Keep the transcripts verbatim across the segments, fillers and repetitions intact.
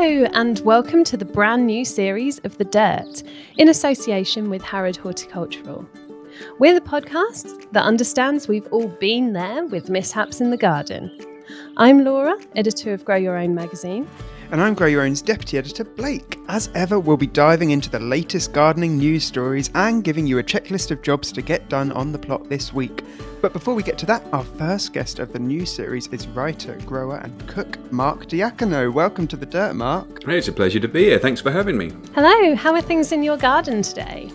Hello and welcome to the brand new series of The Dirt in association with Harrod Horticultural. We're the podcast that understands we've all been there with mishaps in the garden. I'm Laura, editor of Grow Your Own magazine. And I'm Grow Your Own's deputy editor, Blake. As ever, we'll be diving into the latest gardening news stories and giving you a checklist of jobs to get done on the plot this week. But before we get to that, our first guest of the new series is writer, grower and cook, Mark Diacono. Welcome to The Dirt, Mark. Hey, it's a pleasure to be here. Thanks for having me. Hello. How are things in your garden today?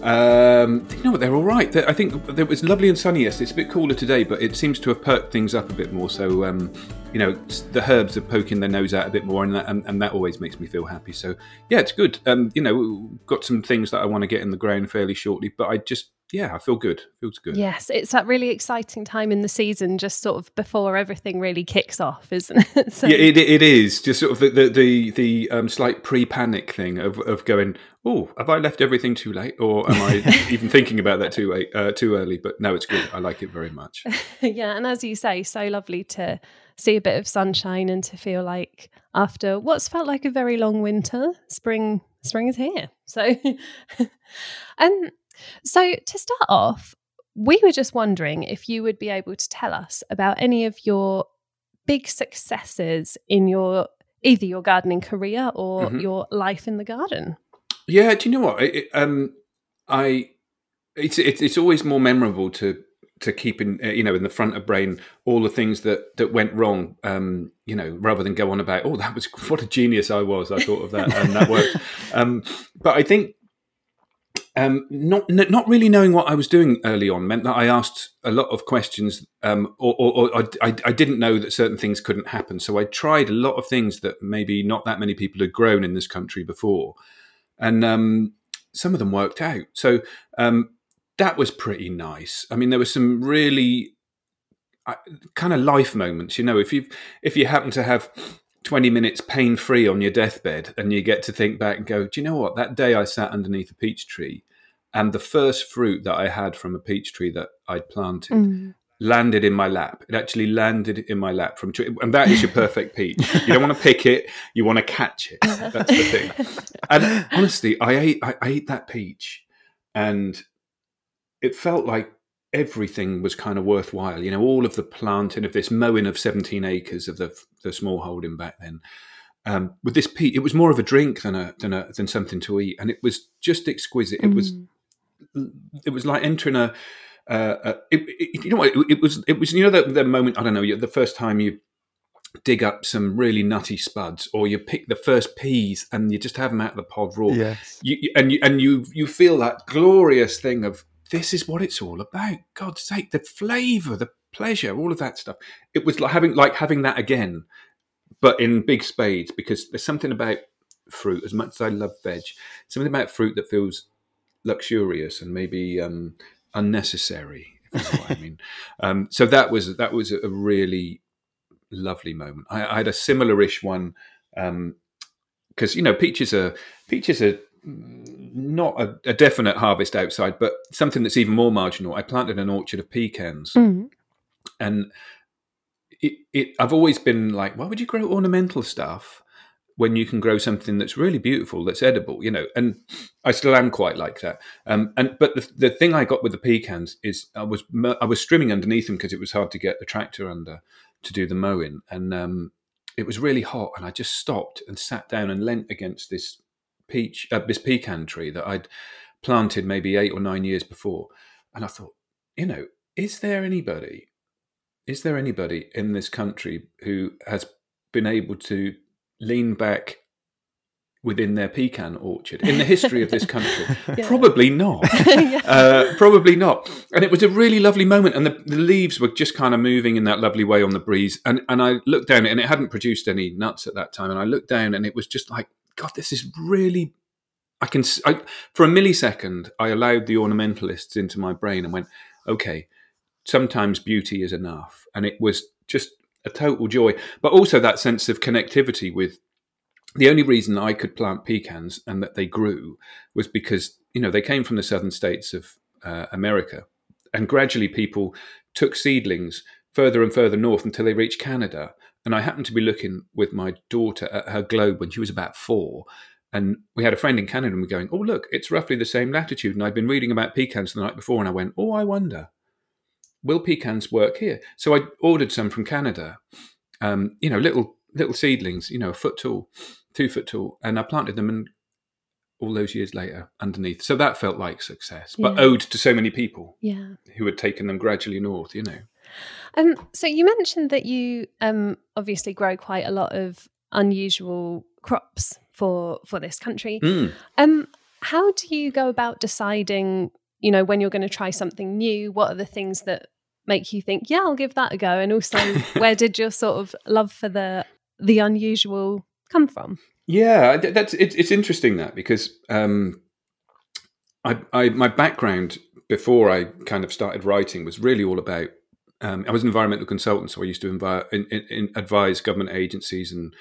Um, you know what, they're all right. They're, I think it was lovely and sunny yesterday. It's a bit cooler today, but it seems to have perked things up a bit more. So, um, you know, the herbs are poking their nose out a bit more, and that, and, and that always makes me feel happy. So, yeah, it's good. Um, you know, we've got some things that I want to get in the ground fairly shortly, but I just, yeah, I feel good. Feels good. Yes, it's that really exciting time in the season, just sort of before everything really kicks off, isn't it? So. Yeah, it, it is. Just sort of the the the, the um, slight pre-panic thing of of going, oh, have I left everything too late, or am I even thinking about that too late, uh, too early? But no, it's good. I like it very much. Yeah, and as you say, so lovely to see a bit of sunshine and to feel like after what's felt like a very long winter, spring spring is here. So, um. So to start off, we were just wondering if you would be able to tell us about any of your big successes in your either your gardening career or mm-hmm. your life in the garden. Yeah, do you know what? It, um, I it's, it's it's always more memorable to to keep in you know in the front of brain all the things that that went wrong. Um, you know, rather than go on about oh that was what a genius I was. I thought of that and that worked. Um, but I think. Um, not not really knowing what I was doing early on meant that I asked a lot of questions, um, or, or, or I, I didn't know that certain things couldn't happen. So I tried a lot of things that maybe not that many people had grown in this country before, and um, some of them worked out. So um, that was pretty nice. I mean, there were some really uh, kind of life moments. You know, if you if you happen to have twenty minutes pain-free on your deathbed, and you get to think back and go, do you know what? That day I sat underneath a peach tree. And the first fruit that I had from a peach tree that I'd planted mm. landed in my lap. It actually landed in my lap from tree. And that is your perfect peach. You don't want to pick it. You want to catch it. That's the thing. And honestly, I ate, I ate that peach and it felt like everything was kind of worthwhile. You know, all of the planting of this mowing of seventeen acres of the, the small holding back then. Um, with this peach, it was more of a drink than a, than a, than something to eat. And it was just exquisite. It mm. was... It was like entering a, uh, a it, it, you know what, it, it was, it was, you know, that, that moment, I don't know, the first time you dig up some really nutty spuds or you pick the first peas and you just have them out of the pod raw. Yes. You, you, and you, and you, you feel that glorious thing of this is what it's all about. God's sake, the flavor, the pleasure, all of that stuff. It was like having, like having that again, but in big spades, because there's something about fruit, as much as I love veg, something about fruit that feels luxurious and maybe um, unnecessary, if you know what I mean. Um, so that was that was a really lovely moment. I, I had a similar-ish one because um, you know peaches are peaches are not a, a definite harvest outside, but something that's even more marginal. I planted an orchard of pecans, mm. and it, it I've always been like, why would you grow ornamental stuff when you can grow something that's really beautiful, that's edible, you know, and I still am quite like that. Um, and but the, the thing I got with the pecans is I was I was trimming underneath them because it was hard to get the tractor under to do the mowing, and um, it was really hot, and I just stopped and sat down and leant against this peach, uh, this pecan tree that I'd planted maybe eight or nine years before, and I thought, you know, is there anybody, is there anybody in this country who has been able to lean back within their pecan orchard in the history of this country? Yeah. Probably not. yeah. uh, probably not. And it was a really lovely moment. And the, the leaves were just kind of moving in that lovely way on the breeze. And, and I looked down and it hadn't produced any nuts at that time. And I looked down and it was just like, God, this is really, I can, I, for a millisecond, I allowed the ornamentalists into my brain and went, okay, sometimes beauty is enough. And it was just a total joy, but also that sense of connectivity with the only reason I could plant pecans and that they grew was because, you know, they came from the southern states of uh, America, and gradually people took seedlings further and further north until they reached Canada. And I happened to be looking with my daughter at her globe when she was about four. And we had a friend in Canada and we're going, oh, look, it's roughly the same latitude. And I'd been reading about pecans the night before and I went, oh, I wonder, will pecans work here? So I ordered some from Canada, um, you know, little little seedlings, you know, a foot tall, two foot tall. And I planted them and all those years later underneath. So that felt like success, but yeah. owed to so many people yeah. who had taken them gradually north, you know. Um, so you mentioned that you um, obviously grow quite a lot of unusual crops for for this country. Mm. Um, how do you go about deciding, you know, when you're going to try something new? What are the things that make you think, yeah, I'll give that a go? And also, where did your sort of love for the the unusual come from? Yeah, that's it's, it's interesting that because um, I, I my background before I kind of started writing was really all about. Um, I was an environmental consultant, so I used to envi- in, in, in advise government agencies and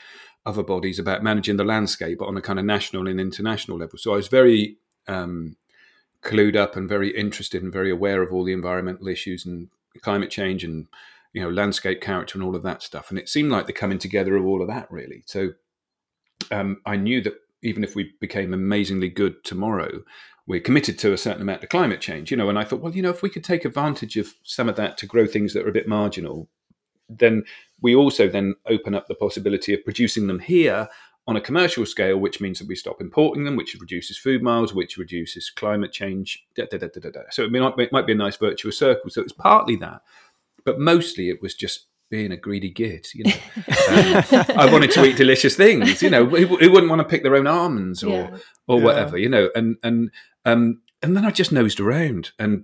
other bodies about managing the landscape, but on a kind of national and international level. So I was very um, clued up and very interested and very aware of all the environmental issues and climate change and, you know, landscape character and all of that stuff. And it seemed like the coming together of all of that, really. So um, I knew that even if we became amazingly good tomorrow, we're committed to a certain amount of climate change, you know, and I thought, well, you know, if we could take advantage of some of that to grow things that are a bit marginal, then we also then open up the possibility of producing them here on a commercial scale, which means that we stop importing them, which reduces food miles, which reduces climate change. Da, da, da, da, da, da. So it, may not, it might be a nice virtuous circle. So it's partly that, but mostly it was just being a greedy git, you know. um, I wanted to eat delicious things, you know. Who, who wouldn't want to pick their own almonds or yeah. or yeah. whatever, you know? And and um, and then I just nosed around, and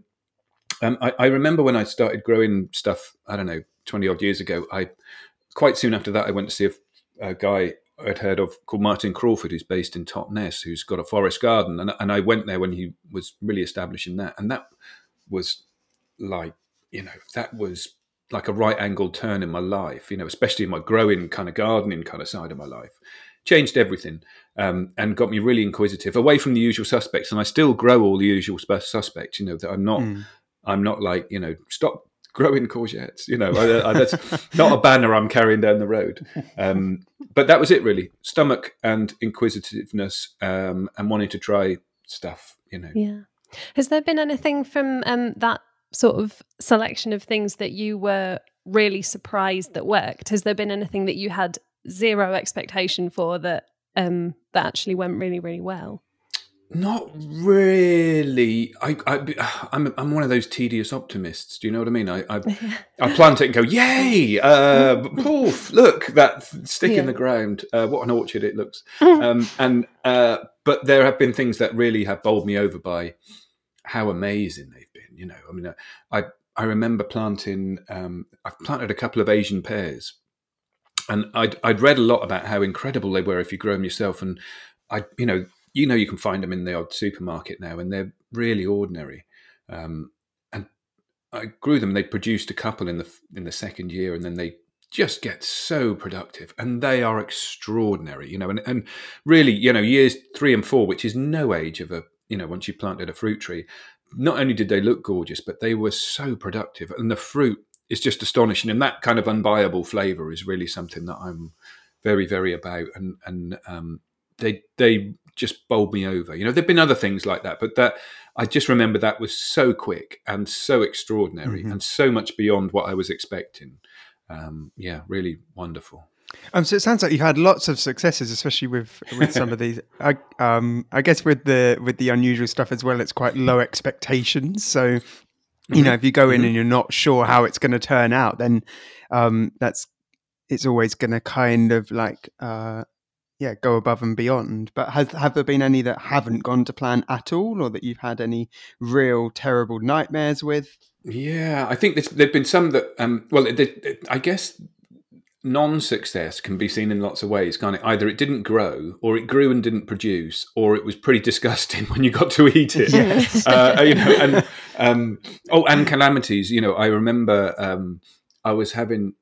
um, I, I remember when I started growing stuff, I don't know, twenty odd years ago. I quite soon after that, I went to see a, a guy I'd heard of called Martin Crawford, who's based in Totnes, who's got a forest garden, and and I went there when he was really establishing that, and that was like, you know, that was. like a right angle turn in my life, you know, especially in my growing kind of gardening kind of side of my life, changed everything um, and got me really inquisitive away from the usual suspects. And I still grow all the usual suspects, you know, that I'm not, mm. I'm not like, you know, stop growing courgettes, you know, I, I, that's not a banner I'm carrying down the road. Um, but that was it really, stomach and inquisitiveness um, and wanting to try stuff, you know. Yeah. Has there been anything from um, that sort of selection of things that you were really surprised that worked? Has there been anything that you had zero expectation for that um, that actually went really, really well? Not really. I, I, I'm I'm one of those tedious optimists. Do you know what I mean? I I, I plant it and go, yay! Uh, poof! Look, that stick yeah. in the ground. Uh, what an orchard it looks. um, and uh, but there have been things that really have bowled me over by how amazing they've been, you know. I mean, I I remember planting. Um, I've planted a couple of Asian pears, and I'd I'd read a lot about how incredible they were if you grow them yourself. And I, you know, you know, you can find them in the odd supermarket now, and they're really ordinary. Um, and I grew them. They produced a couple in the in the second year, and then they just get so productive, and they are extraordinary, you know. And and really, you know, years three and four, which is no age of a you know, once you planted a fruit tree, not only did they look gorgeous, but they were so productive. And the fruit is just astonishing. And that kind of unbuyable flavour is really something that I'm very, very about. And and um, they they just bowled me over. You know, there have been other things like that, but that I just remember that was so quick and so extraordinary mm-hmm. and so much beyond what I was expecting. Um, yeah, really wonderful. Um, so it sounds like you've had lots of successes, especially with, with some of these. I, um, I guess with the with the unusual stuff as well, it's quite low expectations. So, you mm-hmm. know, if you go in mm-hmm. and you're not sure how it's going to turn out, then um, that's it's always going to kind of like, uh, yeah, go above and beyond. But has, have there been any that haven't gone to plan at all, or that you've had any real terrible nightmares with? Yeah, I think there've been some that, um, well, they, they, I guess... non-success can be seen in lots of ways, can't it? Either it didn't grow, or it grew and didn't produce, or it was pretty disgusting when you got to eat it. Yes. Uh, you know, and um, oh, and calamities. You know, I remember um, I was having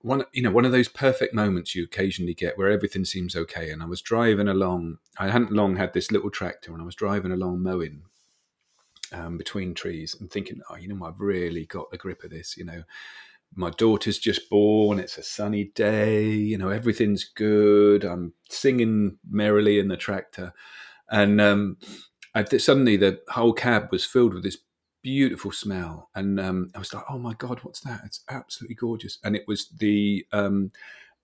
one, you know, one of those perfect moments you occasionally get where everything seems okay. And I was driving along. I hadn't long had this little tractor, and I was driving along mowing um, between trees and thinking, oh, you know, I've really got the grip of this, you know. my daughter's just born, it's a sunny day, you know, everything's good, I'm singing merrily in the tractor. And um, I th- suddenly the whole cab was filled with this beautiful smell. And um, I was like, oh my God, what's that? It's absolutely gorgeous. And it was the, um,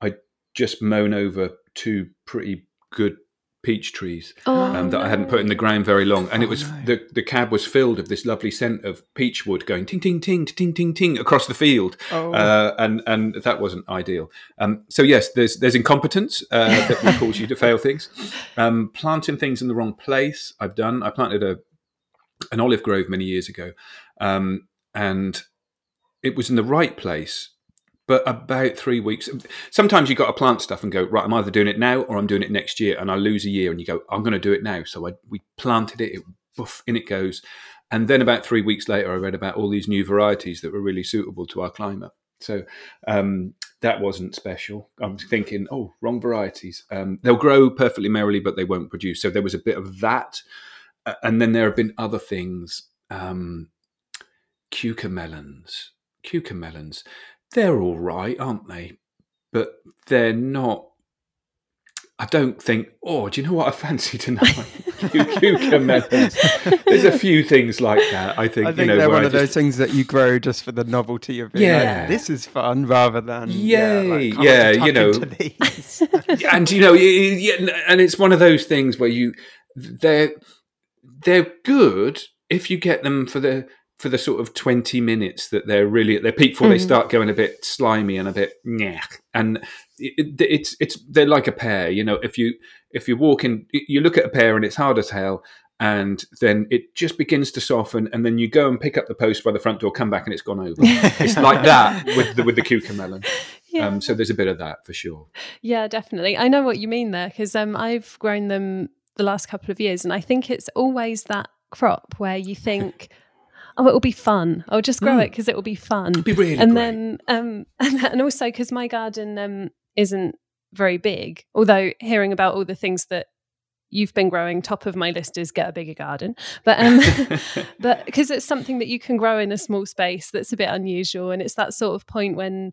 I just mown over two pretty good peach trees oh, um, that no. I hadn't put in the ground very long. And it was, oh, no. the, the cab was filled of this lovely scent of peach wood going ting, ting, ting, ting, ting, ting across the field. Oh. Uh, and, and that wasn't ideal. Um, so yes, there's there's incompetence uh, that will cause you to fail things. Um, planting things in the wrong place I've done. I planted a an olive grove many years ago um, and it was in the right place. But about three weeks, sometimes you've got to plant stuff and go, right, I'm either doing it now or I'm doing it next year. And I lose a year and you go, I'm going to do it now. So I, we planted it, it, boof, in it goes. And then about three weeks later, I read about all these new varieties that were really suitable to our climate. So um, that wasn't special. I'm thinking, oh, wrong varieties. Um, they'll grow perfectly merrily, but they won't produce. So there was a bit of that. Uh, and then there have been other things. Um, cucamelons, cucamelons. They're all right, aren't they? But they're not. I don't think, oh, do you know what I fancy tonight? Cucumelons. There's a few things like that, I think. I think you know, they're one I of just... those things that you grow just for the novelty of being yeah. like, this is fun, rather than, Yay. yeah, like, yeah you know. And, you know, and it's one of those things where you, they're, they're good if you get them for the, for the sort of twenty minutes that they're really at their peak before mm. they start going a bit slimy and a bit nyeh. And it, it, it's it's they're like a pear, you know. If you if you walk in, you look at a pear and it's hard as hell, and then it just begins to soften, and then you go and pick up the post by the front door, come back, and it's gone over. It's like that with the with the cucamelon. Yeah. Um, so there's a bit of that for sure. Yeah, definitely. I know what you mean there because um, I've grown them the last couple of years, and I think it's always that crop where you think. Oh, it will be fun. I'll just grow mm. it because it will be fun. It'll be really and great. Then, um, and, and also because my garden um, isn't very big, although hearing about all the things that you've been growing, top of my list is get a bigger garden. But um, but because it's something that you can grow in a small space that's a bit unusual, and it's that sort of point when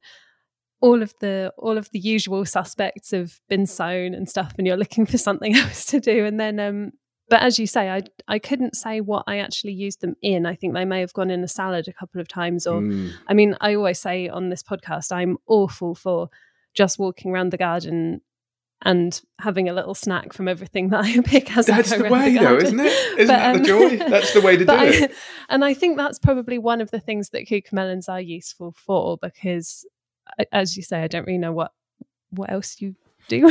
all of the all of the usual suspects have been sown and stuff, and you're looking for something else to do, and then. Um, But as you say, I I couldn't say what I actually used them in. I think they may have gone in a salad a couple of times. Or, mm. I mean, I always say on this podcast, I'm awful for just walking around the garden and having a little snack from everything that I pick as that's I go the way, the though, isn't it? Isn't but, that um, the joy? That's the way to do I, it. And I think that's probably one of the things that cucamelons are useful for because, as you say, I don't really know what what else you do.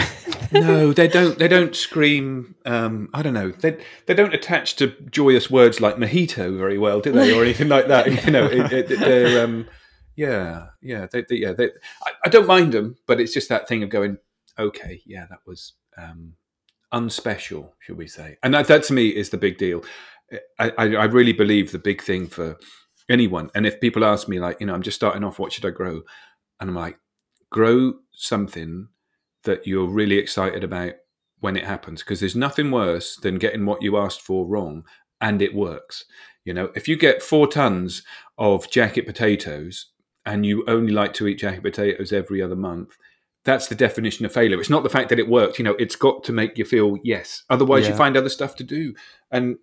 No, they don't they don't scream um I don't know they they don't attach to joyous words like mojito very well, do they, or anything like that, you know. it, it, they're um yeah yeah they, they, yeah they, I, I don't mind them, but it's just that thing of going, okay, yeah, that was um unspecial, should we say. And that, that to me is the big deal. I, I I really believe the big thing for anyone, and if people ask me, like, you know, I'm just starting off, what should I grow? And I'm like, grow something that you're really excited about when it happens, because there's nothing worse than getting what you asked for wrong and it works. You know, if you get four tons of jacket potatoes and you only like to eat jacket potatoes every other month, that's the definition of failure. It's not the fact that it worked, you know, it's got to make you feel yes. Otherwise yeah. you find other stuff to do. And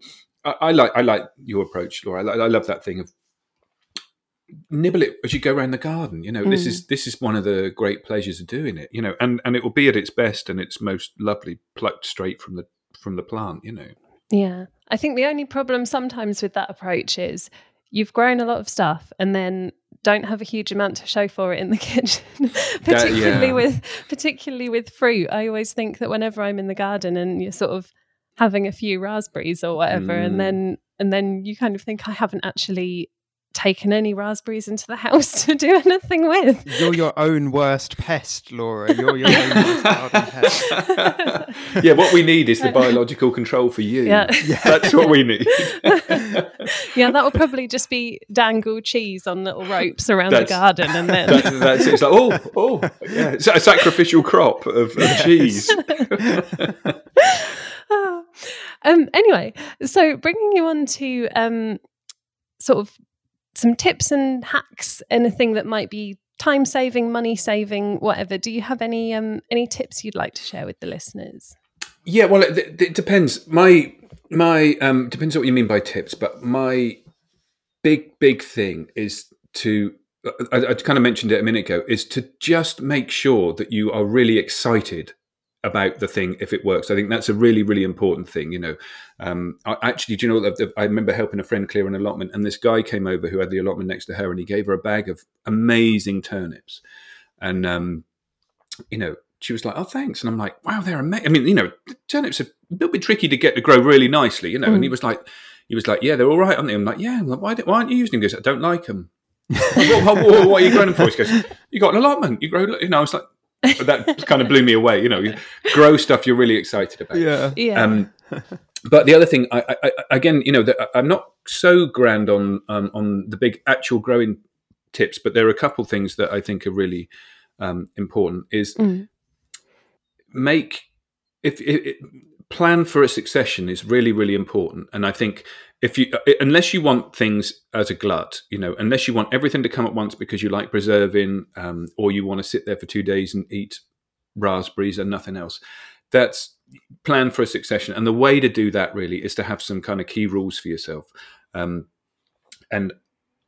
I, I like I like your approach, Laura. I, I love that thing of nibble it as you go around the garden, you know. mm. this is this is one of the great pleasures of doing it, you know, and and it will be at its best and its most lovely plucked straight from the from the plant, you know. Yeah, I think the only problem sometimes with that approach is you've grown a lot of stuff and then don't have a huge amount to show for it in the kitchen. particularly that, yeah. with particularly with fruit. I always think that whenever I'm in the garden and you're sort of having a few raspberries or whatever, mm. and then and then you kind of think, I haven't actually taken any raspberries into the house to do anything with. You're your own worst pest, Laura. You're your own worst garden pest. Yeah, what we need is the biological control for you. Yeah. Yeah. That's what we need. Yeah, that will probably just be dangled cheese on little ropes around that's, the garden. And then that's, that's it. It's like, oh, oh, yeah. It's a sacrificial crop of, of yes. cheese. um, anyway, so bringing you on to um, sort of some tips and hacks, anything that might be time saving, money saving, whatever. Do you have any um, any tips you'd like to share with the listeners? Yeah, well, it, it depends. My my um, depends on what you mean by tips, but my big big thing is to I, I kind of mentioned it a minute ago is to just make sure that you are really excited about the thing if it works. I think that's a really, really important thing. You know, um, I actually, do you know, I remember helping a friend clear an allotment, and this guy came over who had the allotment next to her, and he gave her a bag of amazing turnips. And, um, you know, she was like, oh, thanks. And I'm like, wow, they're amazing. I mean, you know, turnips are a little bit tricky to get to grow really nicely, you know. Mm. And he was like, he was like, yeah, they're all right, aren't they? I'm like, yeah. I'm like, why, why aren't you using them? He goes, I don't like them. Like, what, what, what are you growing them for? He goes, you got an allotment. You grow, you know, I was like, but that kind of blew me away, you know. You grow stuff you're really excited about. Yeah, yeah. Um, but the other thing, I, I, I again, you know, the, I'm not so grand on um, on the big actual growing tips, but there are a couple things that I think are really um, important. Is mm. make if it, it, plan for a succession is really, really important, and I think. If you, unless you want things as a glut, you know, unless you want everything to come at once because you like preserving, um, or you want to sit there for two days and eat raspberries and nothing else, that's plan for a succession. And the way to do that really is to have some kind of key rules for yourself. Um, and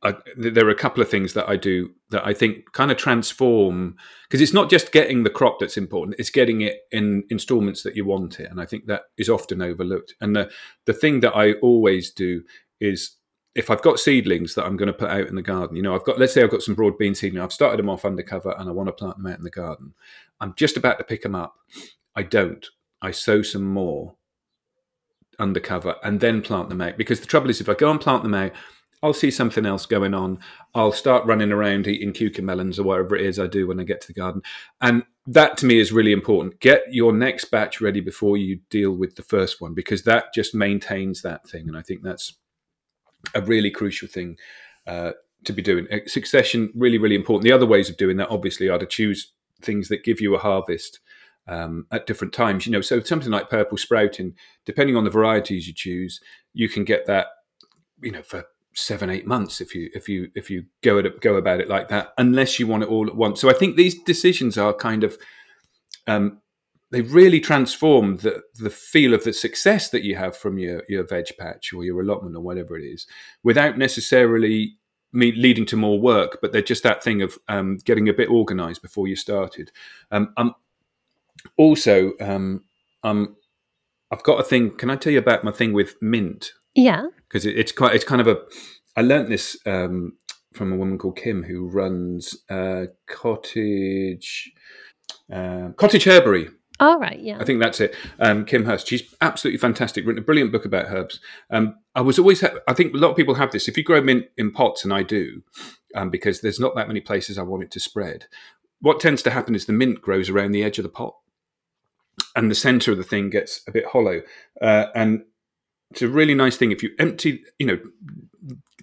I, there are a couple of things that I do that I think kind of transform, because it's not just getting the crop that's important; it's getting it in installments that you want it. And I think that is often overlooked. And the the thing that I always do is if I've got seedlings that I'm going to put out in the garden, you know, I've got let's say I've got some broad bean seedling, I've started them off undercover, and I want to plant them out in the garden. I'm just about to pick them up. I don't. I sow some more undercover and then plant them out, because the trouble is if I go and plant them out, I'll see something else going on. I'll start running around eating cucamelons or whatever it is I do when I get to the garden. And that to me is really important. Get your next batch ready before you deal with the first one, because that just maintains that thing. And I think that's a really crucial thing uh, to be doing. Succession, really, really important. The other ways of doing that, obviously, are to choose things that give you a harvest um, at different times. You know, so something like purple sprouting, depending on the varieties you choose, you can get that, you know, for seven, eight months if you if you if you go at it, go about it like that, unless you want it all at once. So I think these decisions are kind of um, they really transform the the feel of the success that you have from your your veg patch or your allotment or whatever it is, without necessarily me leading to more work. But they're just that thing of um, getting a bit organised before you started. Um, I'm also um, I'm I've got a thing. Can I tell you about my thing with mint? Yeah. Because it, it's quite, it's kind of a, I learnt this um, from a woman called Kim who runs uh, Cottage, uh, Cottage Herbery. All right, yeah. I think that's it. Um, Kim Hurst. She's absolutely fantastic. Written a brilliant book about herbs. Um, I was always, ha- I think a lot of people have this. If you grow mint in pots, and I do, um, because there's not that many places I want it to spread. What tends to happen is the mint grows around the edge of the pot, and the centre of the thing gets a bit hollow, uh, and it's a really nice thing if you empty, you know,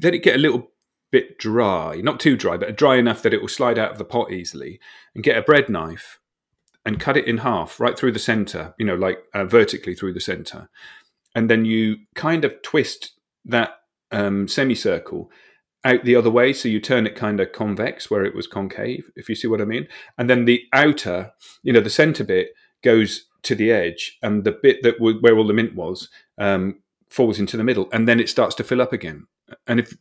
let it get a little bit dry, not too dry, but dry enough that it will slide out of the pot easily, and get a bread knife and cut it in half right through the center, you know, like uh, vertically through the center. And then you kind of twist that um, semicircle out the other way. So you turn it kind of convex where it was concave, if you see what I mean. And then the outer, you know, the center bit goes to the edge, and the bit that w- where all the mint was, um, falls into the middle, and then it starts to fill up again. And if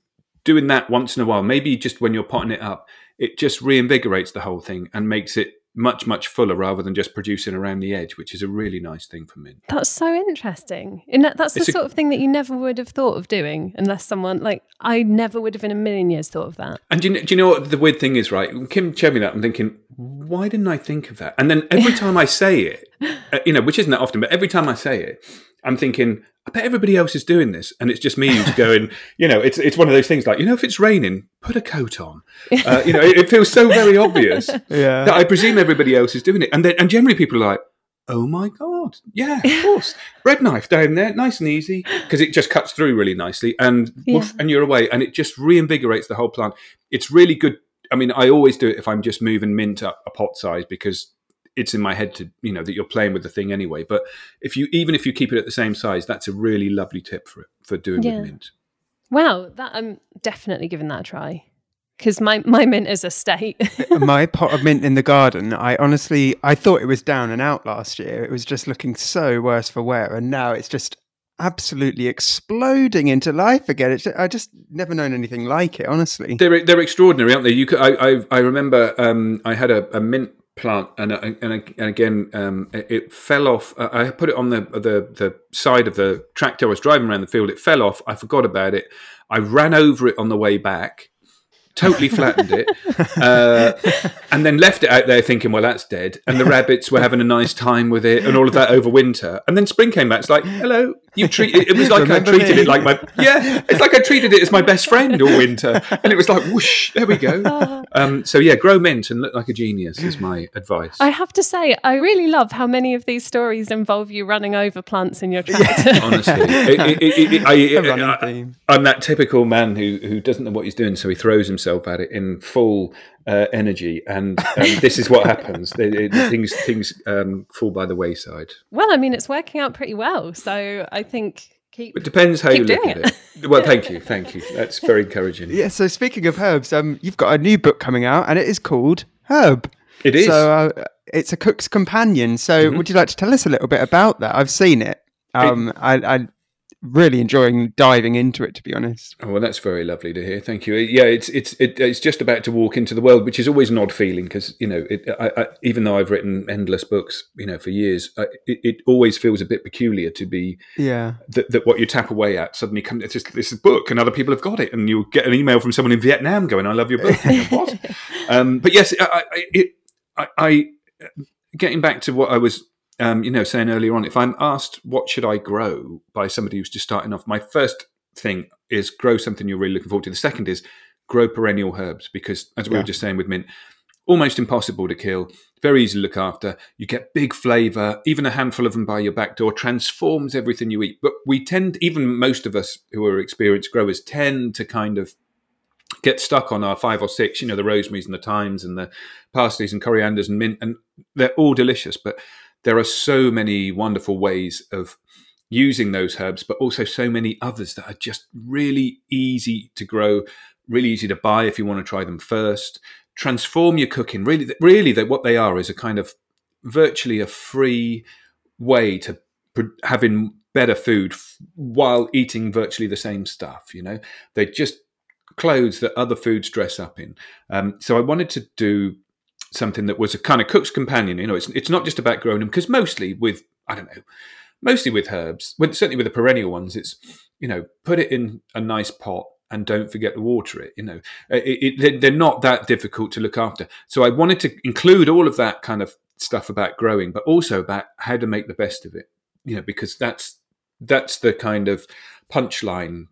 doing that once in a while, maybe just when you're potting it up, it just reinvigorates the whole thing and makes it much, much fuller rather than just producing around the edge, which is a really nice thing for mint. That's so interesting. And that, that's it's the a, sort of thing that you never would have thought of doing unless someone, like, I never would have in a million years thought of that. And do you, do you know what the weird thing is, right? When Kim showed me that, I'm thinking, why didn't I think of that? And then every time I say it, uh, you know, which isn't that often, but every time I say it, I'm thinking, I bet everybody else is doing this, and it's just me who's going, you know, it's it's one of those things like, you know, if it's raining, put a coat on. Uh, you know, it, it feels so very obvious yeah. that I presume everybody else is doing it. And then, and generally people are like, oh my God, yeah, of course. Bread knife down there, nice and easy, because it just cuts through really nicely, and yeah. woof, and you're away, and it just reinvigorates the whole plant. It's really good. I mean, I always do it if I'm just moving mint up a pot size, because it's in my head to, you know, that you're playing with the thing anyway. But if you, even if you keep it at the same size, that's a really lovely tip for it, for doing yeah. with mint. Wow. That I'm definitely giving that a try. because my, my mint is a state. My pot of mint in the garden, I honestly, I thought it was down and out last year. It was just looking so worse for wear. And now it's just absolutely exploding into life again. It's, I just never known anything like it, honestly. They're they're extraordinary, aren't they? You could, I, I I remember um, I had a, a mint plant, and and, and again um, it fell off. I put it on the, the the side of the tractor. I was driving around the field. It fell off. I forgot about it. I ran over it on the way back. Totally flattened it, uh, and then left it out there thinking, well, that's dead. And the rabbits were having a nice time with it and all of that over winter. And then spring came back. It's like, hello, you treat it. It was like Remember I treated me? It like my, yeah, it's like I treated it as my best friend all winter. And it was like, whoosh, there we go. Um, so yeah, grow mint and look like a genius is my advice. I have to say, I really love how many of these stories involve you running over plants in your tractor. Yeah. Honestly, it, it, it, it, I, it, I, I'm that typical man who, who doesn't know what he's doing. So he throws himself at it in full uh, energy, and um, this is what happens. They, it, things things um, fall by the wayside. Well, I mean, it's working out pretty well, so I think keep. It depends how you look at it. it. Well, thank you, thank you. That's very encouraging. Yeah. So speaking of herbs, um, you've got a new book coming out, and it is called Herb. It is. So uh, it's a cook's companion. So mm-hmm. would you like to tell us a little bit about that? I've seen it. Um, it- I. I really enjoying diving into it, to be honest. Oh, well, that's very lovely to hear. Thank you. Yeah, it's it's it, it's just about to walk into the world, which is always an odd feeling because, you know, it, I, I, even though I've written endless books, you know, for years, I, it, it always feels a bit peculiar to be yeah that, that what you tap away at suddenly comes. It's just this book, and other people have got it, and you'll get an email from someone in Vietnam going, "I love your book." You know, what? Um, but yes, I, I, it, I, I getting back to what I was. Um, you know, saying earlier on, if I'm asked what should I grow by somebody who's just starting off, my first thing is grow something you're really looking forward to. The second is grow perennial herbs because, as we yeah. were just saying with mint, almost impossible to kill, very easy to look after. You get big flavour, even a handful of them by your back door transforms everything you eat. But we tend, even most of us who are experienced growers, tend to kind of get stuck on our five or six, you know, the rosemaries and the thymes and the parsleys and corianders and mint, and they're all delicious. But there are so many wonderful ways of using those herbs, but also so many others that are just really easy to grow, really easy to buy if you want to try them first. Transform your cooking. Really, really, that what they are is a kind of virtually a free way to having better food while eating virtually the same stuff. You know, they just clothes that other foods dress up in. Um, so I wanted to do something that was a kind of cook's companion. You know, it's it's not just about growing them, because mostly with, I don't know, mostly with herbs, with, certainly with the perennial ones, it's, you know, put it in a nice pot and don't forget to water it. You know, it, it, they're not that difficult to look after. So I wanted to include all of that kind of stuff about growing, but also about how to make the best of it, you know, because that's that's the kind of punchline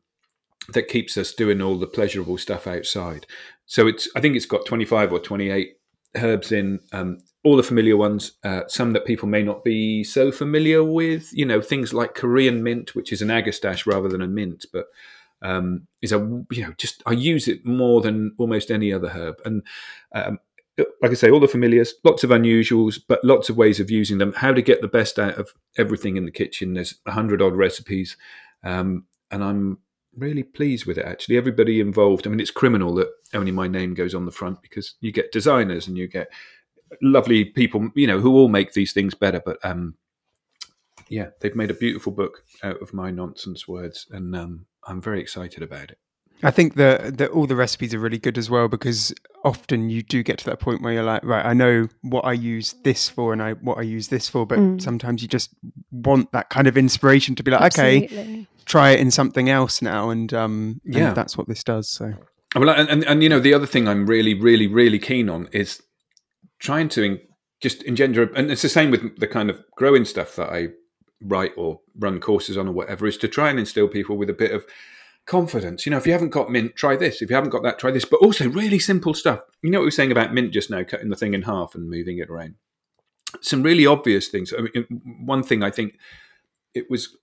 that keeps us doing all the pleasurable stuff outside. So it's I think it's got twenty-five or twenty-eight herbs in, um, all the familiar ones, uh, some that people may not be so familiar with, you know, things like Korean mint, which is an agastache rather than a mint, but um, is a, you know, just I use it more than almost any other herb. And um, like I say, all the familiars, lots of unusuals, but lots of ways of using them, how to get the best out of everything in the kitchen. There's a hundred odd recipes, um, and I'm really pleased with it, actually. Everybody involved. I mean, it's criminal that only my name goes on the front, because you get designers and you get lovely people, you know, who all make these things better. But um, yeah, they've made a beautiful book out of my nonsense words, and um, I'm very excited about it. I think that the, all the recipes are really good as well, because often you do get to that point where you're like, right, I know what I use this for and I what I use this for, but mm. sometimes you just want that kind of inspiration to be like, Absolutely. okay, try it in something else now. And um, yeah, and that's what this does. So, well, and, and, and, you know, the other thing I'm really, really, really keen on is trying to en- just engender, and it's the same with the kind of growing stuff that I write or run courses on or whatever, is to try and instill people with a bit of confidence. You know, if you haven't got mint, try this. If you haven't got that, try this. But also really simple stuff. You know what we were saying about mint just now, cutting the thing in half and moving it around? Some really obvious things. I mean, one thing I think it was,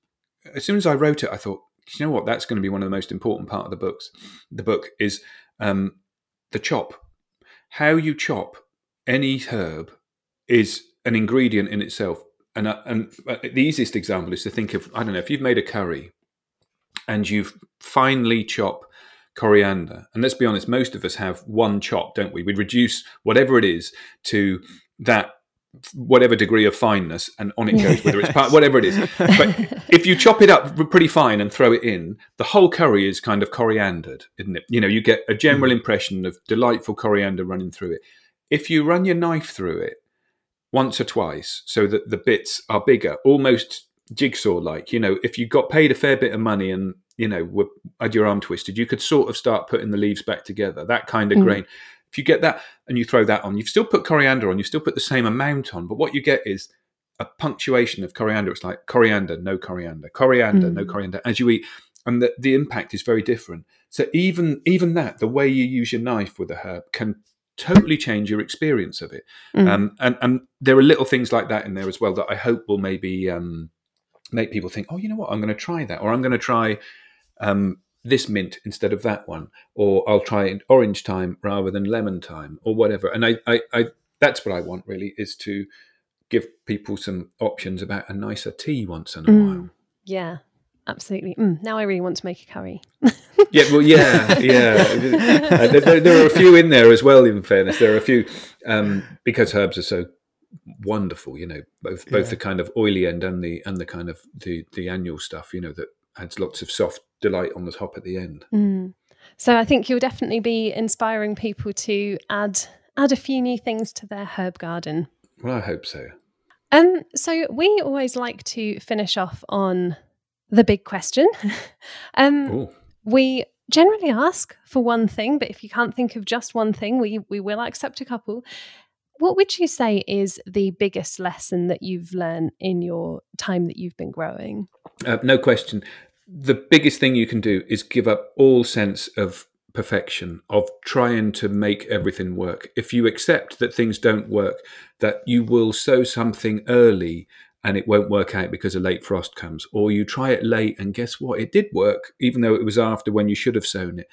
as soon as I wrote it, I thought, you know what, that's going to be one of the most important part of the books. The book is um, the chop. How you chop any herb is an ingredient in itself. And, uh, and the easiest example is to think of, I don't know, if you've made a curry and you finely chop coriander. And let's be honest, most of us have one chop, don't we? We reduce whatever it is to that, whatever degree of fineness, and on it goes, whether it's part, whatever it is. But if you chop it up pretty fine and throw it in, the whole curry is kind of coriandered, isn't it? You know, you get a general impression of delightful coriander running through it. If you run your knife through it once or twice so that the bits are bigger, almost jigsaw-like, you know, if you got paid a fair bit of money and, you know, were, had your arm twisted, you could sort of start putting the leaves back together, that kind of mm. grain. If you get that and you throw that on, you've still put coriander on, you've still put the same amount on, but what you get is a punctuation of coriander. It's like coriander, no coriander, coriander, mm. no coriander, as you eat. And the, the impact is very different. So even even that, the way you use your knife with a herb can totally change your experience of it. Mm. Um, and, and there are little things like that in there as well that I hope will maybe um, make people think, oh, you know what, I'm going to try that, or I'm going to try um, this mint instead of that one, or I'll try orange thyme rather than lemon thyme, or whatever. And I, I, I, that's what I want really, is to give people some options about a nicer tea once in a mm, while. Yeah, absolutely. Mm, now I really want to make a curry. yeah, well, yeah, yeah. uh, there, there are a few in there as well, in fairness. There are a few, um, because herbs are so wonderful, you know, both both yeah. the kind of oily end and the and the kind of the, the annual stuff, you know, that adds lots of soft delight on the top at the end. Mm. So I think you'll definitely be inspiring people to add add a few new things to their herb garden. Well, I hope so. Um, so we always like to finish off on the big question. um, Ooh. We generally ask for one thing, but if you can't think of just one thing, we we will accept a couple. What would you say is the biggest lesson that you've learned in your time that you've been growing? Uh, no question. The biggest thing you can do is give up all sense of perfection, of trying to make everything work. If you accept that things don't work, that you will sow something early and it won't work out because a late frost comes, or you try it late and guess what? It did work, even though it was after when you should have sown it.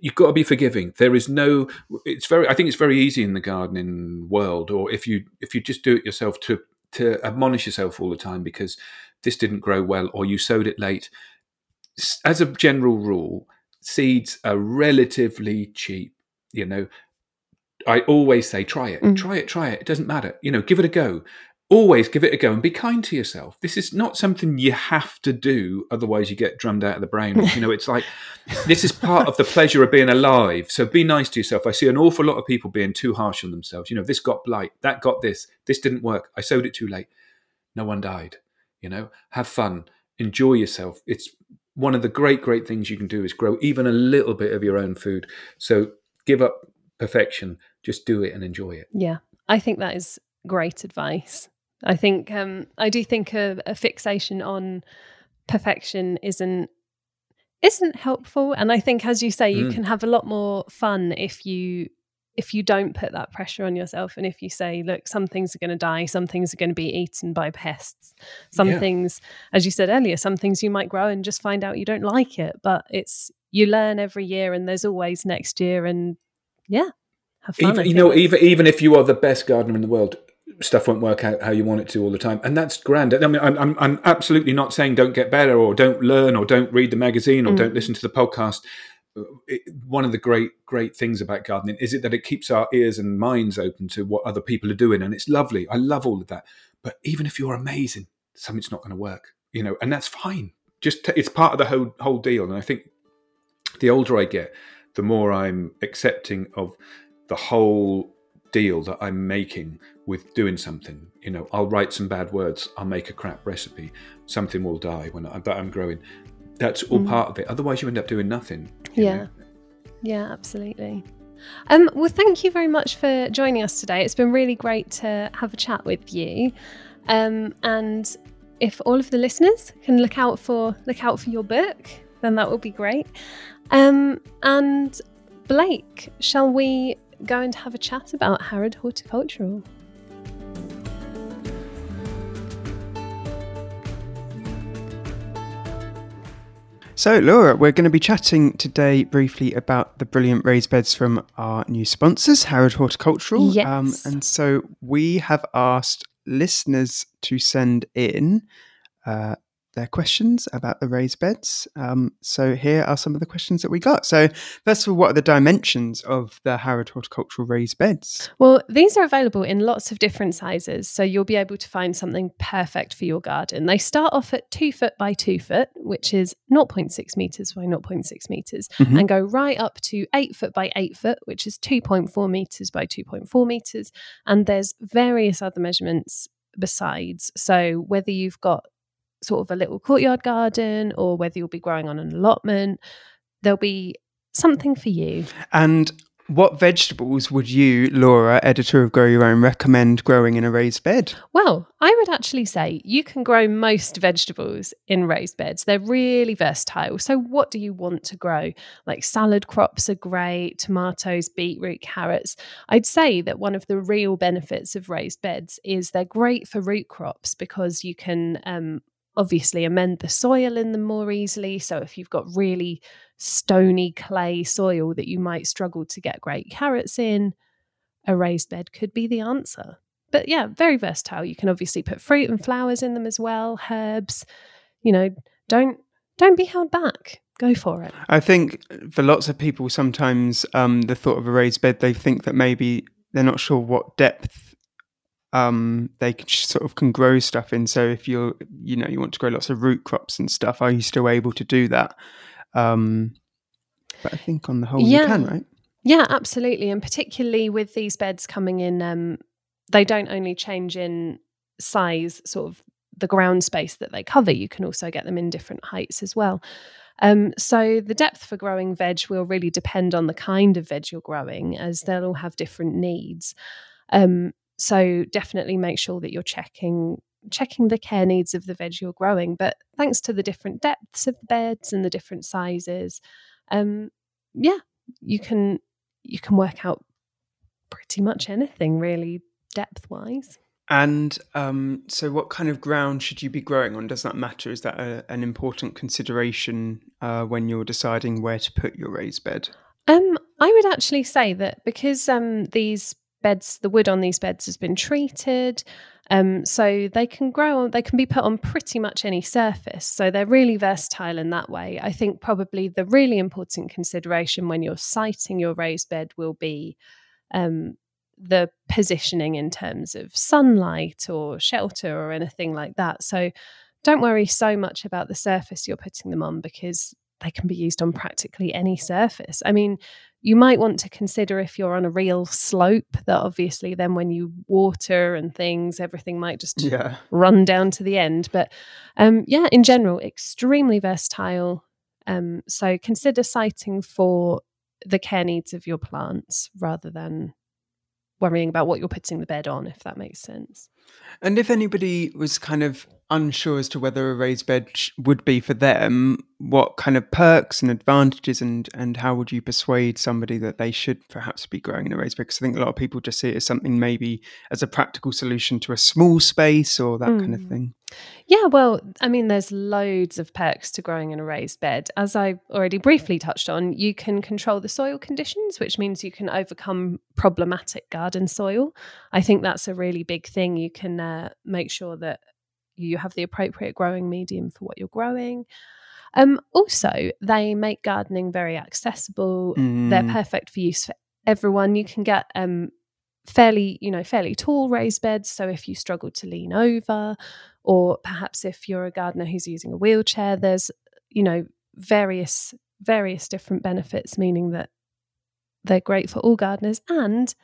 You've got to be forgiving. There is no, it's very, I think it's very easy in the gardening world, or if you if you just do it yourself, to to admonish yourself all the time because this didn't grow well or you sowed it late. As a general rule, seeds are relatively cheap, you know. I always say, try it, mm. try it, try it. It doesn't matter, you know, give it a go. Always give it a go and be kind to yourself. This is not something you have to do, otherwise you get drummed out of the brain. You know, it's like, this is part of the pleasure of being alive. So be nice to yourself. I see an awful lot of people being too harsh on themselves. You know, this got blight, that got this, this didn't work, I sowed it too late. No one died, you know. Have fun, enjoy yourself. It's one of the great, great things you can do is grow even a little bit of your own food. So give up perfection, just do it and enjoy it. Yeah, I think that is great advice. I think um, I do think a, a fixation on perfection isn't isn't helpful, and I think, as you say, you mm. can have a lot more fun if you if you don't put that pressure on yourself, and if you say, look, some things are going to die, some things are going to be eaten by pests, some yeah. things, as you said earlier, some things you might grow and just find out you don't like it, but it's, you learn every year, and there's always next year, and yeah, have fun. Even, you know, even even if you are the best gardener in the world, stuff won't work out how you want it to all the time, and that's grand. I mean, I'm, I'm, I'm absolutely not saying don't get better, or don't learn, or don't read the magazine, or mm. don't listen to the podcast. It, one of the great, great things about gardening is it that it keeps our ears and minds open to what other people are doing, and it's lovely. I love all of that. But even if you're amazing, something's not going to work, you know, and that's fine. Just t- it's part of the whole whole deal. And I think the older I get, the more I'm accepting of the whole deal that I'm making with doing something. You know, I'll write some bad words, I'll make a crap recipe, something will die when I, but I'm growing. That's all mm. part of it. Otherwise you end up doing nothing. Yeah. Know? Yeah, absolutely. Um, well, thank you very much for joining us today. It's been really great to have a chat with you. Um, and if all of the listeners can look out for, look out for your book, then that will be great. Um, and Blake, shall we go and have a chat about Harrod Horticultural? So, Laura, we're going to be chatting today briefly about the brilliant raised beds from our new sponsors, Harrod Horticultural. Yes. Um, and so we have asked listeners to send in uh, their questions about the raised beds. Um, so here are some of the questions that we got. So first of all, what are the dimensions of the Harrod Horticultural raised beds? Well, these are available in lots of different sizes, so you'll be able to find something perfect for your garden. They start off at two foot by two foot, which is zero point six metres by zero point six metres, mm-hmm. and go right up to eight foot by eight foot, which is two point four metres by two point four metres. And there's various other measurements besides. So whether you've got sort of a little courtyard garden or whether you'll be growing on an allotment, there'll be something for you. And what vegetables would you, Laura, editor of Grow Your Own, recommend growing in a raised bed? Well, I would actually say you can grow most vegetables in raised beds. They're really versatile. So what do you want to grow? Like salad crops are great, tomatoes, beetroot, carrots. I'd say that one of the real benefits of raised beds is they're great for root crops because you can um, obviously amend the soil in them more easily. So if you've got really stony clay soil that you might struggle to get great carrots in, a raised bed could be the answer. But yeah, very versatile. You can obviously put fruit and flowers in them as well, herbs. You know, don't don't be held back. Go for it. I think for lots of people, sometimes um, the thought of a raised bed, they think that maybe they're not sure what depth um, they can, sort of can grow stuff in. So if you're, you know, you want to grow lots of root crops and stuff, are you still able to do that? Um, but I think on the whole, yeah. You can, right? Yeah, absolutely. And particularly with these beds coming in, um, they don't only change in size, sort of the ground space that they cover. You can also get them in different heights as well. Um, so the depth for growing veg will really depend on the kind of veg you're growing, as they'll all have different needs. Um, so definitely make sure that you're checking checking the care needs of the veg you're growing. But thanks to the different depths of the beds and the different sizes, um yeah you can you can work out pretty much anything really depth wise. And um so what kind of ground should you be growing on? Does that matter? Is that a, an important consideration uh when you're deciding where to put your raised bed? um I would actually say that because um these beds, the wood on these beds has been treated, um, so they can grow, they can be put on pretty much any surface, so they're really versatile in that way. I think probably the really important consideration when you're siting your raised bed will be um, the positioning in terms of sunlight or shelter or anything like that. So don't worry so much about the surface you're putting them on, because they can be used on practically any surface. I mean, you might want to consider if you're on a real slope that obviously then when you water and things, everything might just yeah. run down to the end. But um, yeah, in general, extremely versatile. Um, so consider siting for the care needs of your plants rather than worrying about what you're putting the bed on, if that makes sense. And if anybody was kind of unsure as to whether a raised bed would be for them, what kind of perks and advantages and and how would you persuade somebody that they should perhaps be growing in a raised bed? Because I think a lot of people just see it as something maybe as a practical solution to a small space or that mm. kind of thing. Yeah, well, I mean, there's loads of perks to growing in a raised bed. As I already briefly touched on, you can control the soil conditions, which means you can overcome problematic garden soil. I think that's a really big thing. You can uh, make sure that you have the appropriate growing medium for what you're growing. Um, also, they make gardening very accessible. Mm. They're perfect for use for everyone. You can get um, fairly, you know, fairly tall raised beds. So if you struggle to lean over, or perhaps if you're a gardener who's using a wheelchair, there's, you know, various various different benefits, meaning that they're great for all gardeners. And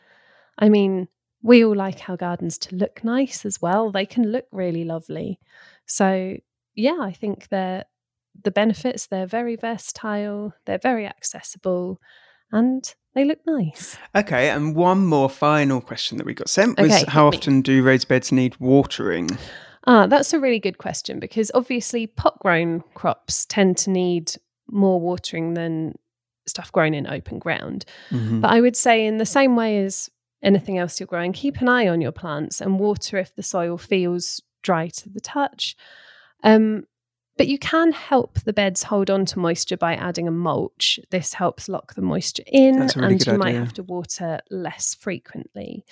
I mean, we all like our gardens to look nice as well. They can look really lovely. So yeah, I think they're the benefits, they're very versatile, they're very accessible, and they look nice. Okay, and one more final question that we got sent was okay, how often me. do raised beds need watering? Ah, that's a really good question, because obviously pot-grown crops tend to need more watering than stuff grown in open ground. Mm-hmm. But I would say in the same way as anything else you're growing, keep an eye on your plants and water if the soil feels dry to the touch. Um, But you can help the beds hold on to moisture by adding a mulch. This helps lock the moisture in, really, and you idea. might have to water less frequently.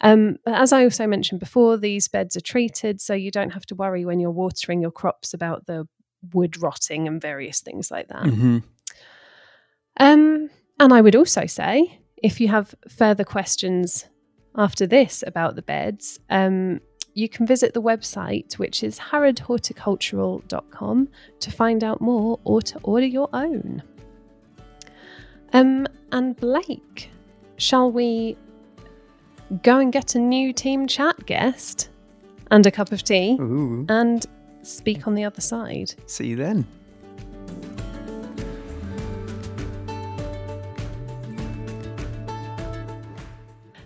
Um, but as I also mentioned before, these beds are treated, so you don't have to worry when you're watering your crops about the wood rotting and various things like that. Mm-hmm. Um, and I would also say, if you have further questions after this about the beds, um, you can visit the website, which is harrod horticultural dot com, to find out more or to order your own. Um, and Blake, shall we go and get a new team chat guest and a cup of tea? Ooh. And speak on the other side? See you then.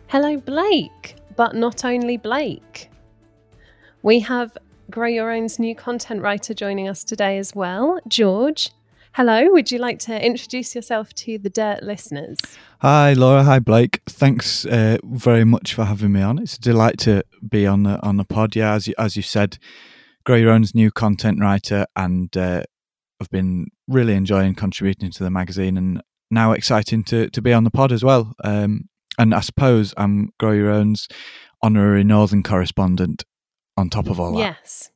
Hello, Blake, but not only Blake. We have Grow Your Own's new content writer joining us today as well, George. Hello, would you like to introduce yourself to the Dirt listeners? Hi, Laura. Hi, Blake. Thanks uh, very much for having me on. It's a delight to be on the, on the pod. Yeah, as you, as you said, Grow Your Own's new content writer, and uh, I've been really enjoying contributing to the magazine, and now exciting to, to be on the pod as well. Um, and I suppose I'm Grow Your Own's honorary Northern correspondent on top of all that. Yes.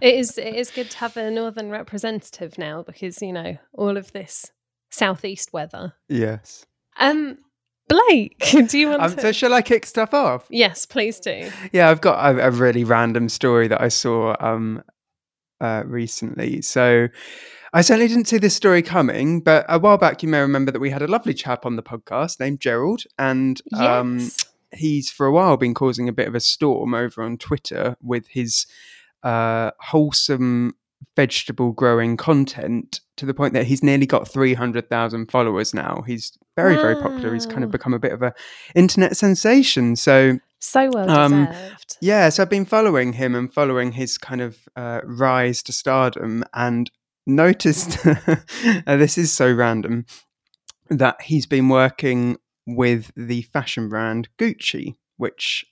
It is it is good to have a Northern representative now, because, you know, all of this southeast weather. Yes. Um Blake, do you want um, to... So shall I kick stuff off? Yes, please do. Yeah, I've got a, a really random story that I saw um uh recently. So I certainly didn't see this story coming, but a while back you may remember that we had a lovely chap on the podcast named Gerald, and yes. um he's for a while been causing a bit of a storm over on Twitter with his uh, wholesome vegetable growing content, to the point that he's nearly got three hundred thousand followers now. He's very, wow. very popular. He's kind of become a bit of an internet sensation. So so well um, deserved. Yeah, so I've been following him and following his kind of uh, rise to stardom, and noticed, uh, this is so random, that he's been working with the fashion brand Gucci, which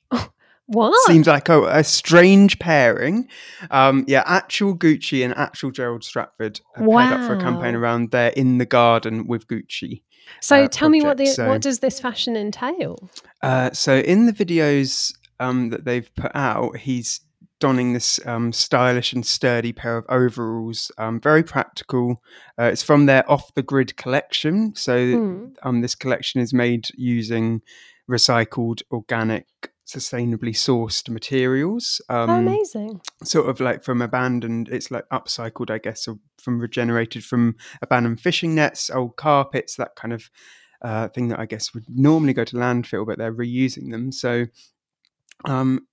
what? seems like a, a strange pairing. Um, yeah, actual Gucci and actual Gerald Stratford have wow. paired up for a campaign around their In the Garden with Gucci. So uh, tell project. me, what the so, what does this fashion entail? Uh, so in the videos um, that they've put out, he's donning this um, stylish and sturdy pair of overalls, um, very practical. Uh, it's from their Off the Grid collection. So mm. um, this collection is made using recycled, organic, sustainably sourced materials. Um, oh, amazing. Sort of like from abandoned, it's like upcycled, I guess, or from regenerated from abandoned fishing nets, old carpets, that kind of uh, thing that I guess would normally go to landfill, but they're reusing them. So, um,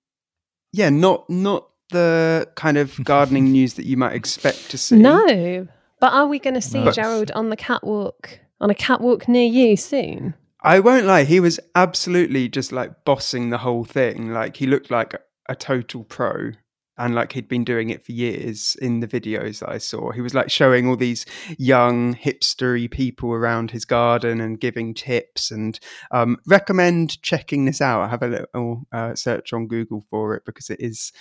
yeah, not not the kind of gardening news that you might expect to see. No, but are we going to see but, Gerald on the catwalk, on a catwalk near you soon? I won't lie, he was absolutely just like bossing the whole thing. Like, he looked like a, a total pro, and like he'd been doing it for years in the videos that I saw. He was like showing all these young hipstery people around his garden and giving tips, and um, recommend checking this out. I have a little uh, search on Google for it, because it is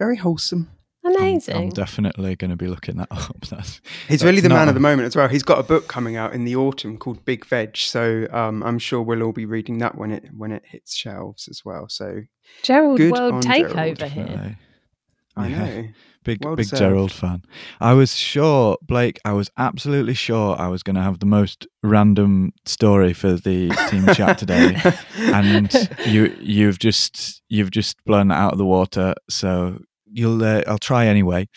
very wholesome. Amazing. I'm, I'm definitely going to be looking that up. That's, He's that's really the man a... of the moment as well. He's got a book coming out in the autumn called Big Veg. So um, I'm sure we'll all be reading that when it when it hits shelves as well. So Gerald World Takeover Gerald, here. I yeah. know. Big well big Gerald fan. I was sure, Blake, I was absolutely sure I was going to have the most random story for the team chat today, and you you've just you've just blown it out of the water. So you'll uh, I'll try anyway.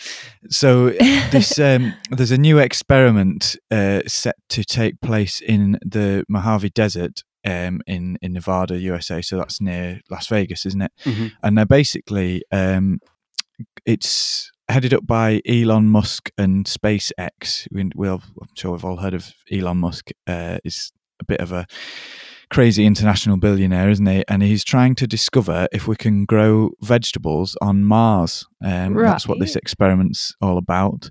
So this um, there's a new experiment uh, set to take place in the Mojave Desert um, in in Nevada, U S A. So that's near Las Vegas, isn't it? Mm-hmm. And they're basically. Um, It's headed up by Elon Musk and SpaceX. We, we'll, I'm sure we've all heard of Elon Musk. Uh, he's a bit of a crazy international billionaire, isn't he? And he's trying to discover if we can grow vegetables on Mars. Um, right. That's what this experiment's all about.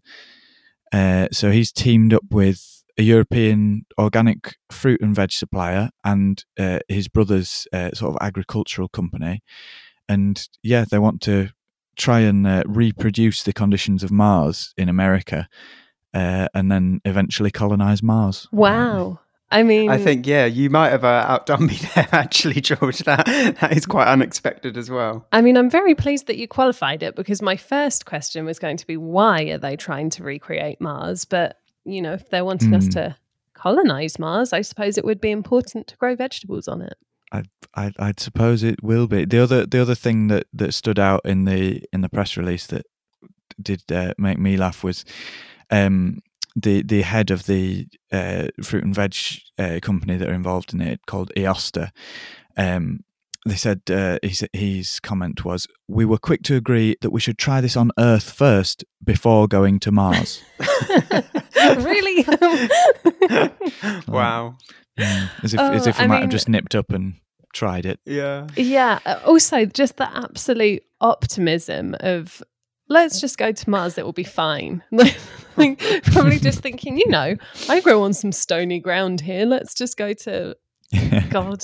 Uh, so he's teamed up with a European organic fruit and veg supplier and uh, his brother's uh, sort of agricultural company. And yeah, they want to try and uh, reproduce the conditions of Mars in America uh, and then eventually colonize Mars. Wow. I mean, I think, yeah, you might have uh, outdone me there, actually, George. That that is quite unexpected as well. I mean, I'm very pleased that you qualified it, because my first question was going to be, why are they trying to recreate Mars? But, you know, if they're wanting mm. us to colonize Mars, I suppose it would be important to grow vegetables on it. I, I, I suppose it will be. The other, the other thing that, that stood out in the in the press release that did uh, make me laugh was. Um, The the head of the uh, fruit and veg uh, company that are involved in it, called Eosta, um, they said uh, his, his comment was, "We were quick to agree that we should try this on Earth first before going to Mars." Really? Wow! Yeah, as if oh, as if we I might mean, have just nipped up and tried it. Yeah. Yeah. Also, just the absolute optimism of. Let's just go to Mars, it will be fine. Like, probably just thinking, you know, I grow on some stony ground here. Let's just go to God.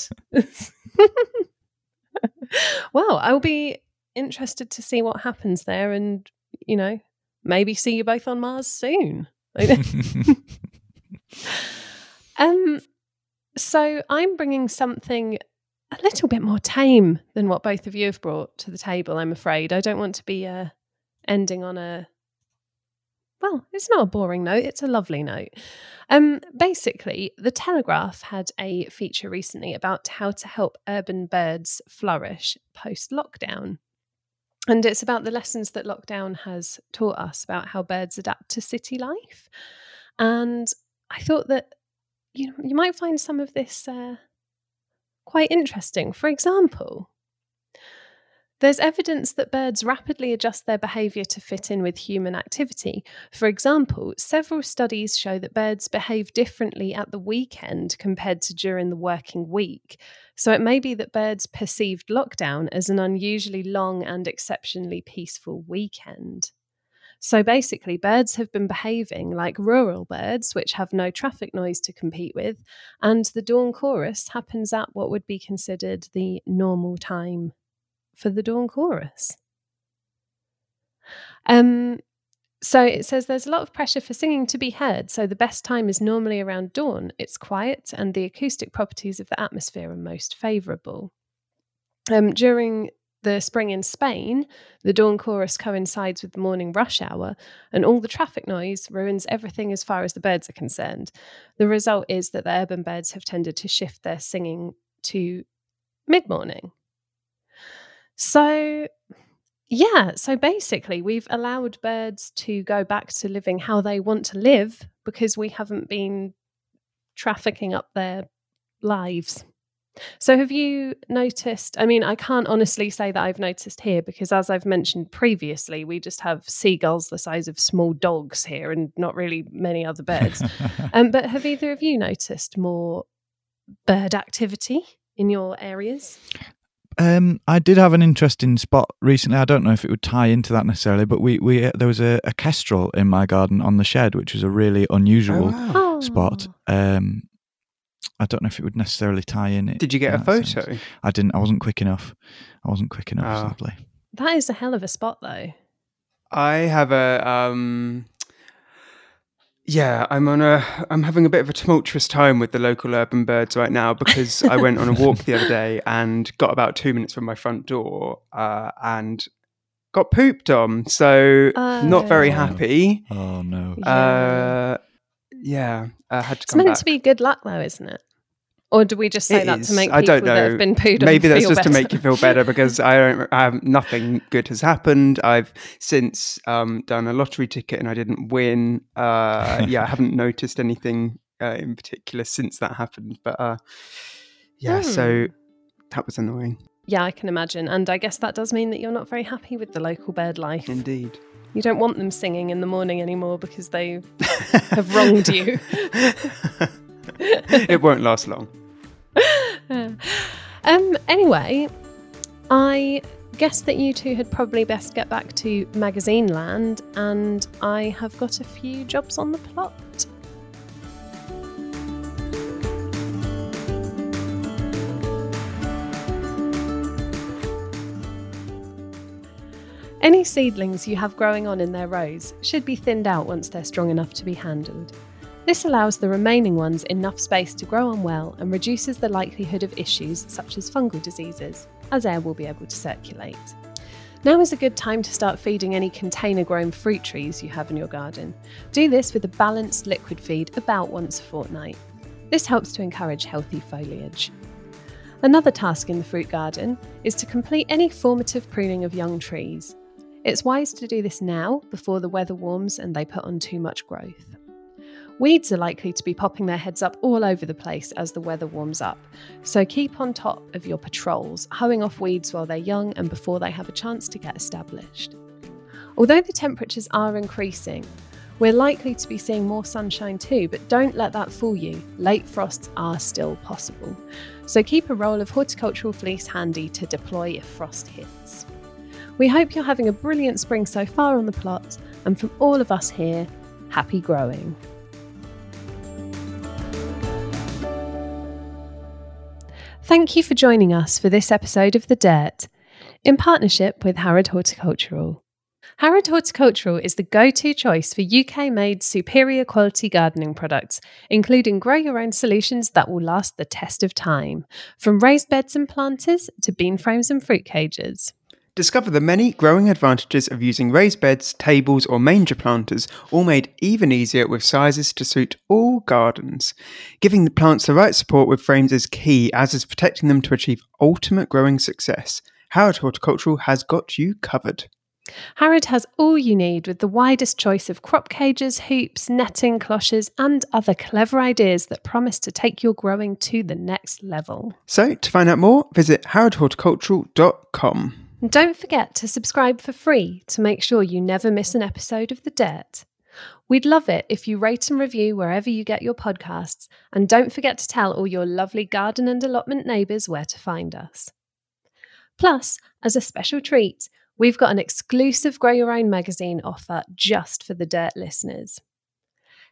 Well, I'll be interested to see what happens there and, you know, maybe see you both on Mars soon. um, so I'm bringing something a little bit more tame than what both of you have brought to the table, I'm afraid. I don't want to be... Uh, ending on a, well, it's not a boring note, it's a lovely note. Um, basically, The Telegraph had a feature recently about how to help urban birds flourish post-lockdown. And it's about the lessons that lockdown has taught us about how birds adapt to city life. And I thought that you, you might find some of this uh, quite interesting. For example... There's evidence that birds rapidly adjust their behaviour to fit in with human activity. For example, several studies show that birds behave differently at the weekend compared to during the working week. So it may be that birds perceived lockdown as an unusually long and exceptionally peaceful weekend. So basically, birds have been behaving like rural birds, which have no traffic noise to compete with, and the dawn chorus happens at what would be considered the normal time for the dawn chorus. Um, so it says there's a lot of pressure for singing to be heard, so the best time is normally around dawn. It's quiet and the acoustic properties of the atmosphere are most favourable. Um, during the spring in Spain, the dawn chorus coincides with the morning rush hour, and all the traffic noise ruins everything as far as the birds are concerned. The result is that the urban birds have tended to shift their singing to mid-morning. So, yeah, so basically we've allowed birds to go back to living how they want to live because we haven't been trafficking up their lives. So have you noticed, I mean, I can't honestly say that I've noticed here because as I've mentioned previously, we just have seagulls the size of small dogs here and not really many other birds. um, but have either of you noticed more bird activity in your areas? Um, I did have an interesting spot recently. I don't know if it would tie into that necessarily, but we, we uh, there was a, a kestrel in my garden on the shed, which was a really unusual oh, wow. spot. Um, I don't know if it would necessarily tie in. It, did you get a photo? Sense. I didn't. I wasn't quick enough. I wasn't quick enough, oh. sadly. That is a hell of a spot, though. I have a... Um... Yeah, I'm on a. I'm having a bit of a tumultuous time with the local urban birds right now because I went on a walk the other day and got about two minutes from my front door uh, and got pooped on. So uh, not very happy. Oh, oh no. Uh, yeah, I had to. It's come meant back. to be good luck, though, isn't it? Or do we just say it that is. to make people I don't know. that have been pooed on Maybe that's feel just better. to make you feel better because I don't. I have nothing good has happened. I've since um, done a lottery ticket and I didn't win. Uh, yeah, I haven't noticed anything uh, in particular since that happened. But uh, yeah, mm. so that was annoying. Yeah, I can imagine. And I guess that does mean that you're not very happy with the local bird life. Indeed. You don't want them singing in the morning anymore because they have wronged you. It won't last long. um, anyway, I guess that you two had probably best get back to magazine land, and I have got a few jobs on the plot. Any seedlings you have growing on in their rows should be thinned out once they're strong enough to be handled. This allows the remaining ones enough space to grow on well and reduces the likelihood of issues such as fungal diseases, as air will be able to circulate. Now is a good time to start feeding any container-grown fruit trees you have in your garden. Do this with a balanced liquid feed about once a fortnight. This helps to encourage healthy foliage. Another task in the fruit garden is to complete any formative pruning of young trees. It's wise to do this now, before the weather warms and they put on too much growth. Weeds are likely to be popping their heads up all over the place as the weather warms up, so keep on top of your patrols, hoeing off weeds while they're young and before they have a chance to get established. Although the temperatures are increasing, we're likely to be seeing more sunshine too, but don't let that fool you. Late frosts are still possible, so keep a roll of horticultural fleece handy to deploy if frost hits. We hope you're having a brilliant spring so far on the plot, and from all of us here, happy growing. Thank you for joining us for this episode of The Dirt, in partnership with Harrod Horticultural. Harrod Horticultural is the go-to choice for U K-made superior quality gardening products, including grow-your-own solutions that will last the test of time, from raised beds and planters to bean frames and fruit cages. Discover the many growing advantages of using raised beds, tables or manger planters, all made even easier with sizes to suit all gardens. Giving the plants the right support with frames is key, as is protecting them to achieve ultimate growing success. Harrod Horticultural has got you covered. Harrod has all you need with the widest choice of crop cages, hoops, netting, cloches and other clever ideas that promise to take your growing to the next level. So to find out more, visit harrod horticultural dot com. And don't forget to subscribe for free to make sure you never miss an episode of The Dirt. We'd love it if you rate and review wherever you get your podcasts, and don't forget to tell all your lovely garden and allotment neighbours where to find us. Plus, as a special treat, we've got an exclusive Grow Your Own magazine offer just for The Dirt listeners.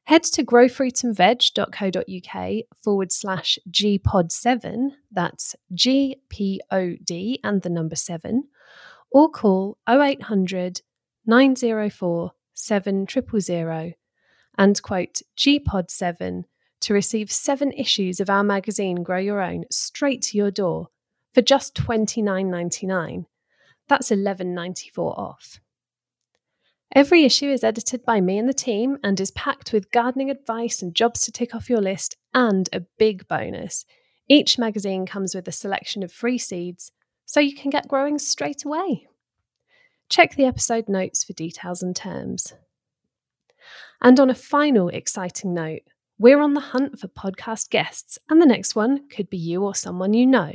Head to growfruitandveg.co.uk forward slash G P O D seven, that's G P O D and the number seven, or call oh eight hundred nine oh four seven zero zero zero and quote G P O D seven to receive seven issues of our magazine Grow Your Own straight to your door for just twenty-nine ninety-nine. That's eleven ninety-four off. Every issue is edited by me and the team and is packed with gardening advice and jobs to tick off your list, and a big bonus. Each magazine comes with a selection of free seeds, so you can get growing straight away. Check the episode notes for details and terms. And on a final exciting note, we're on the hunt for podcast guests, and the next one could be you or someone you know.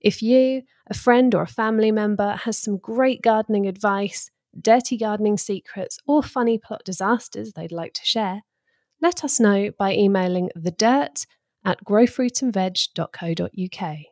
If you, a friend or a family member, has some great gardening advice, dirty gardening secrets or funny plot disasters they'd like to share, let us know by emailing thedirt at growfruitandveg.co.uk.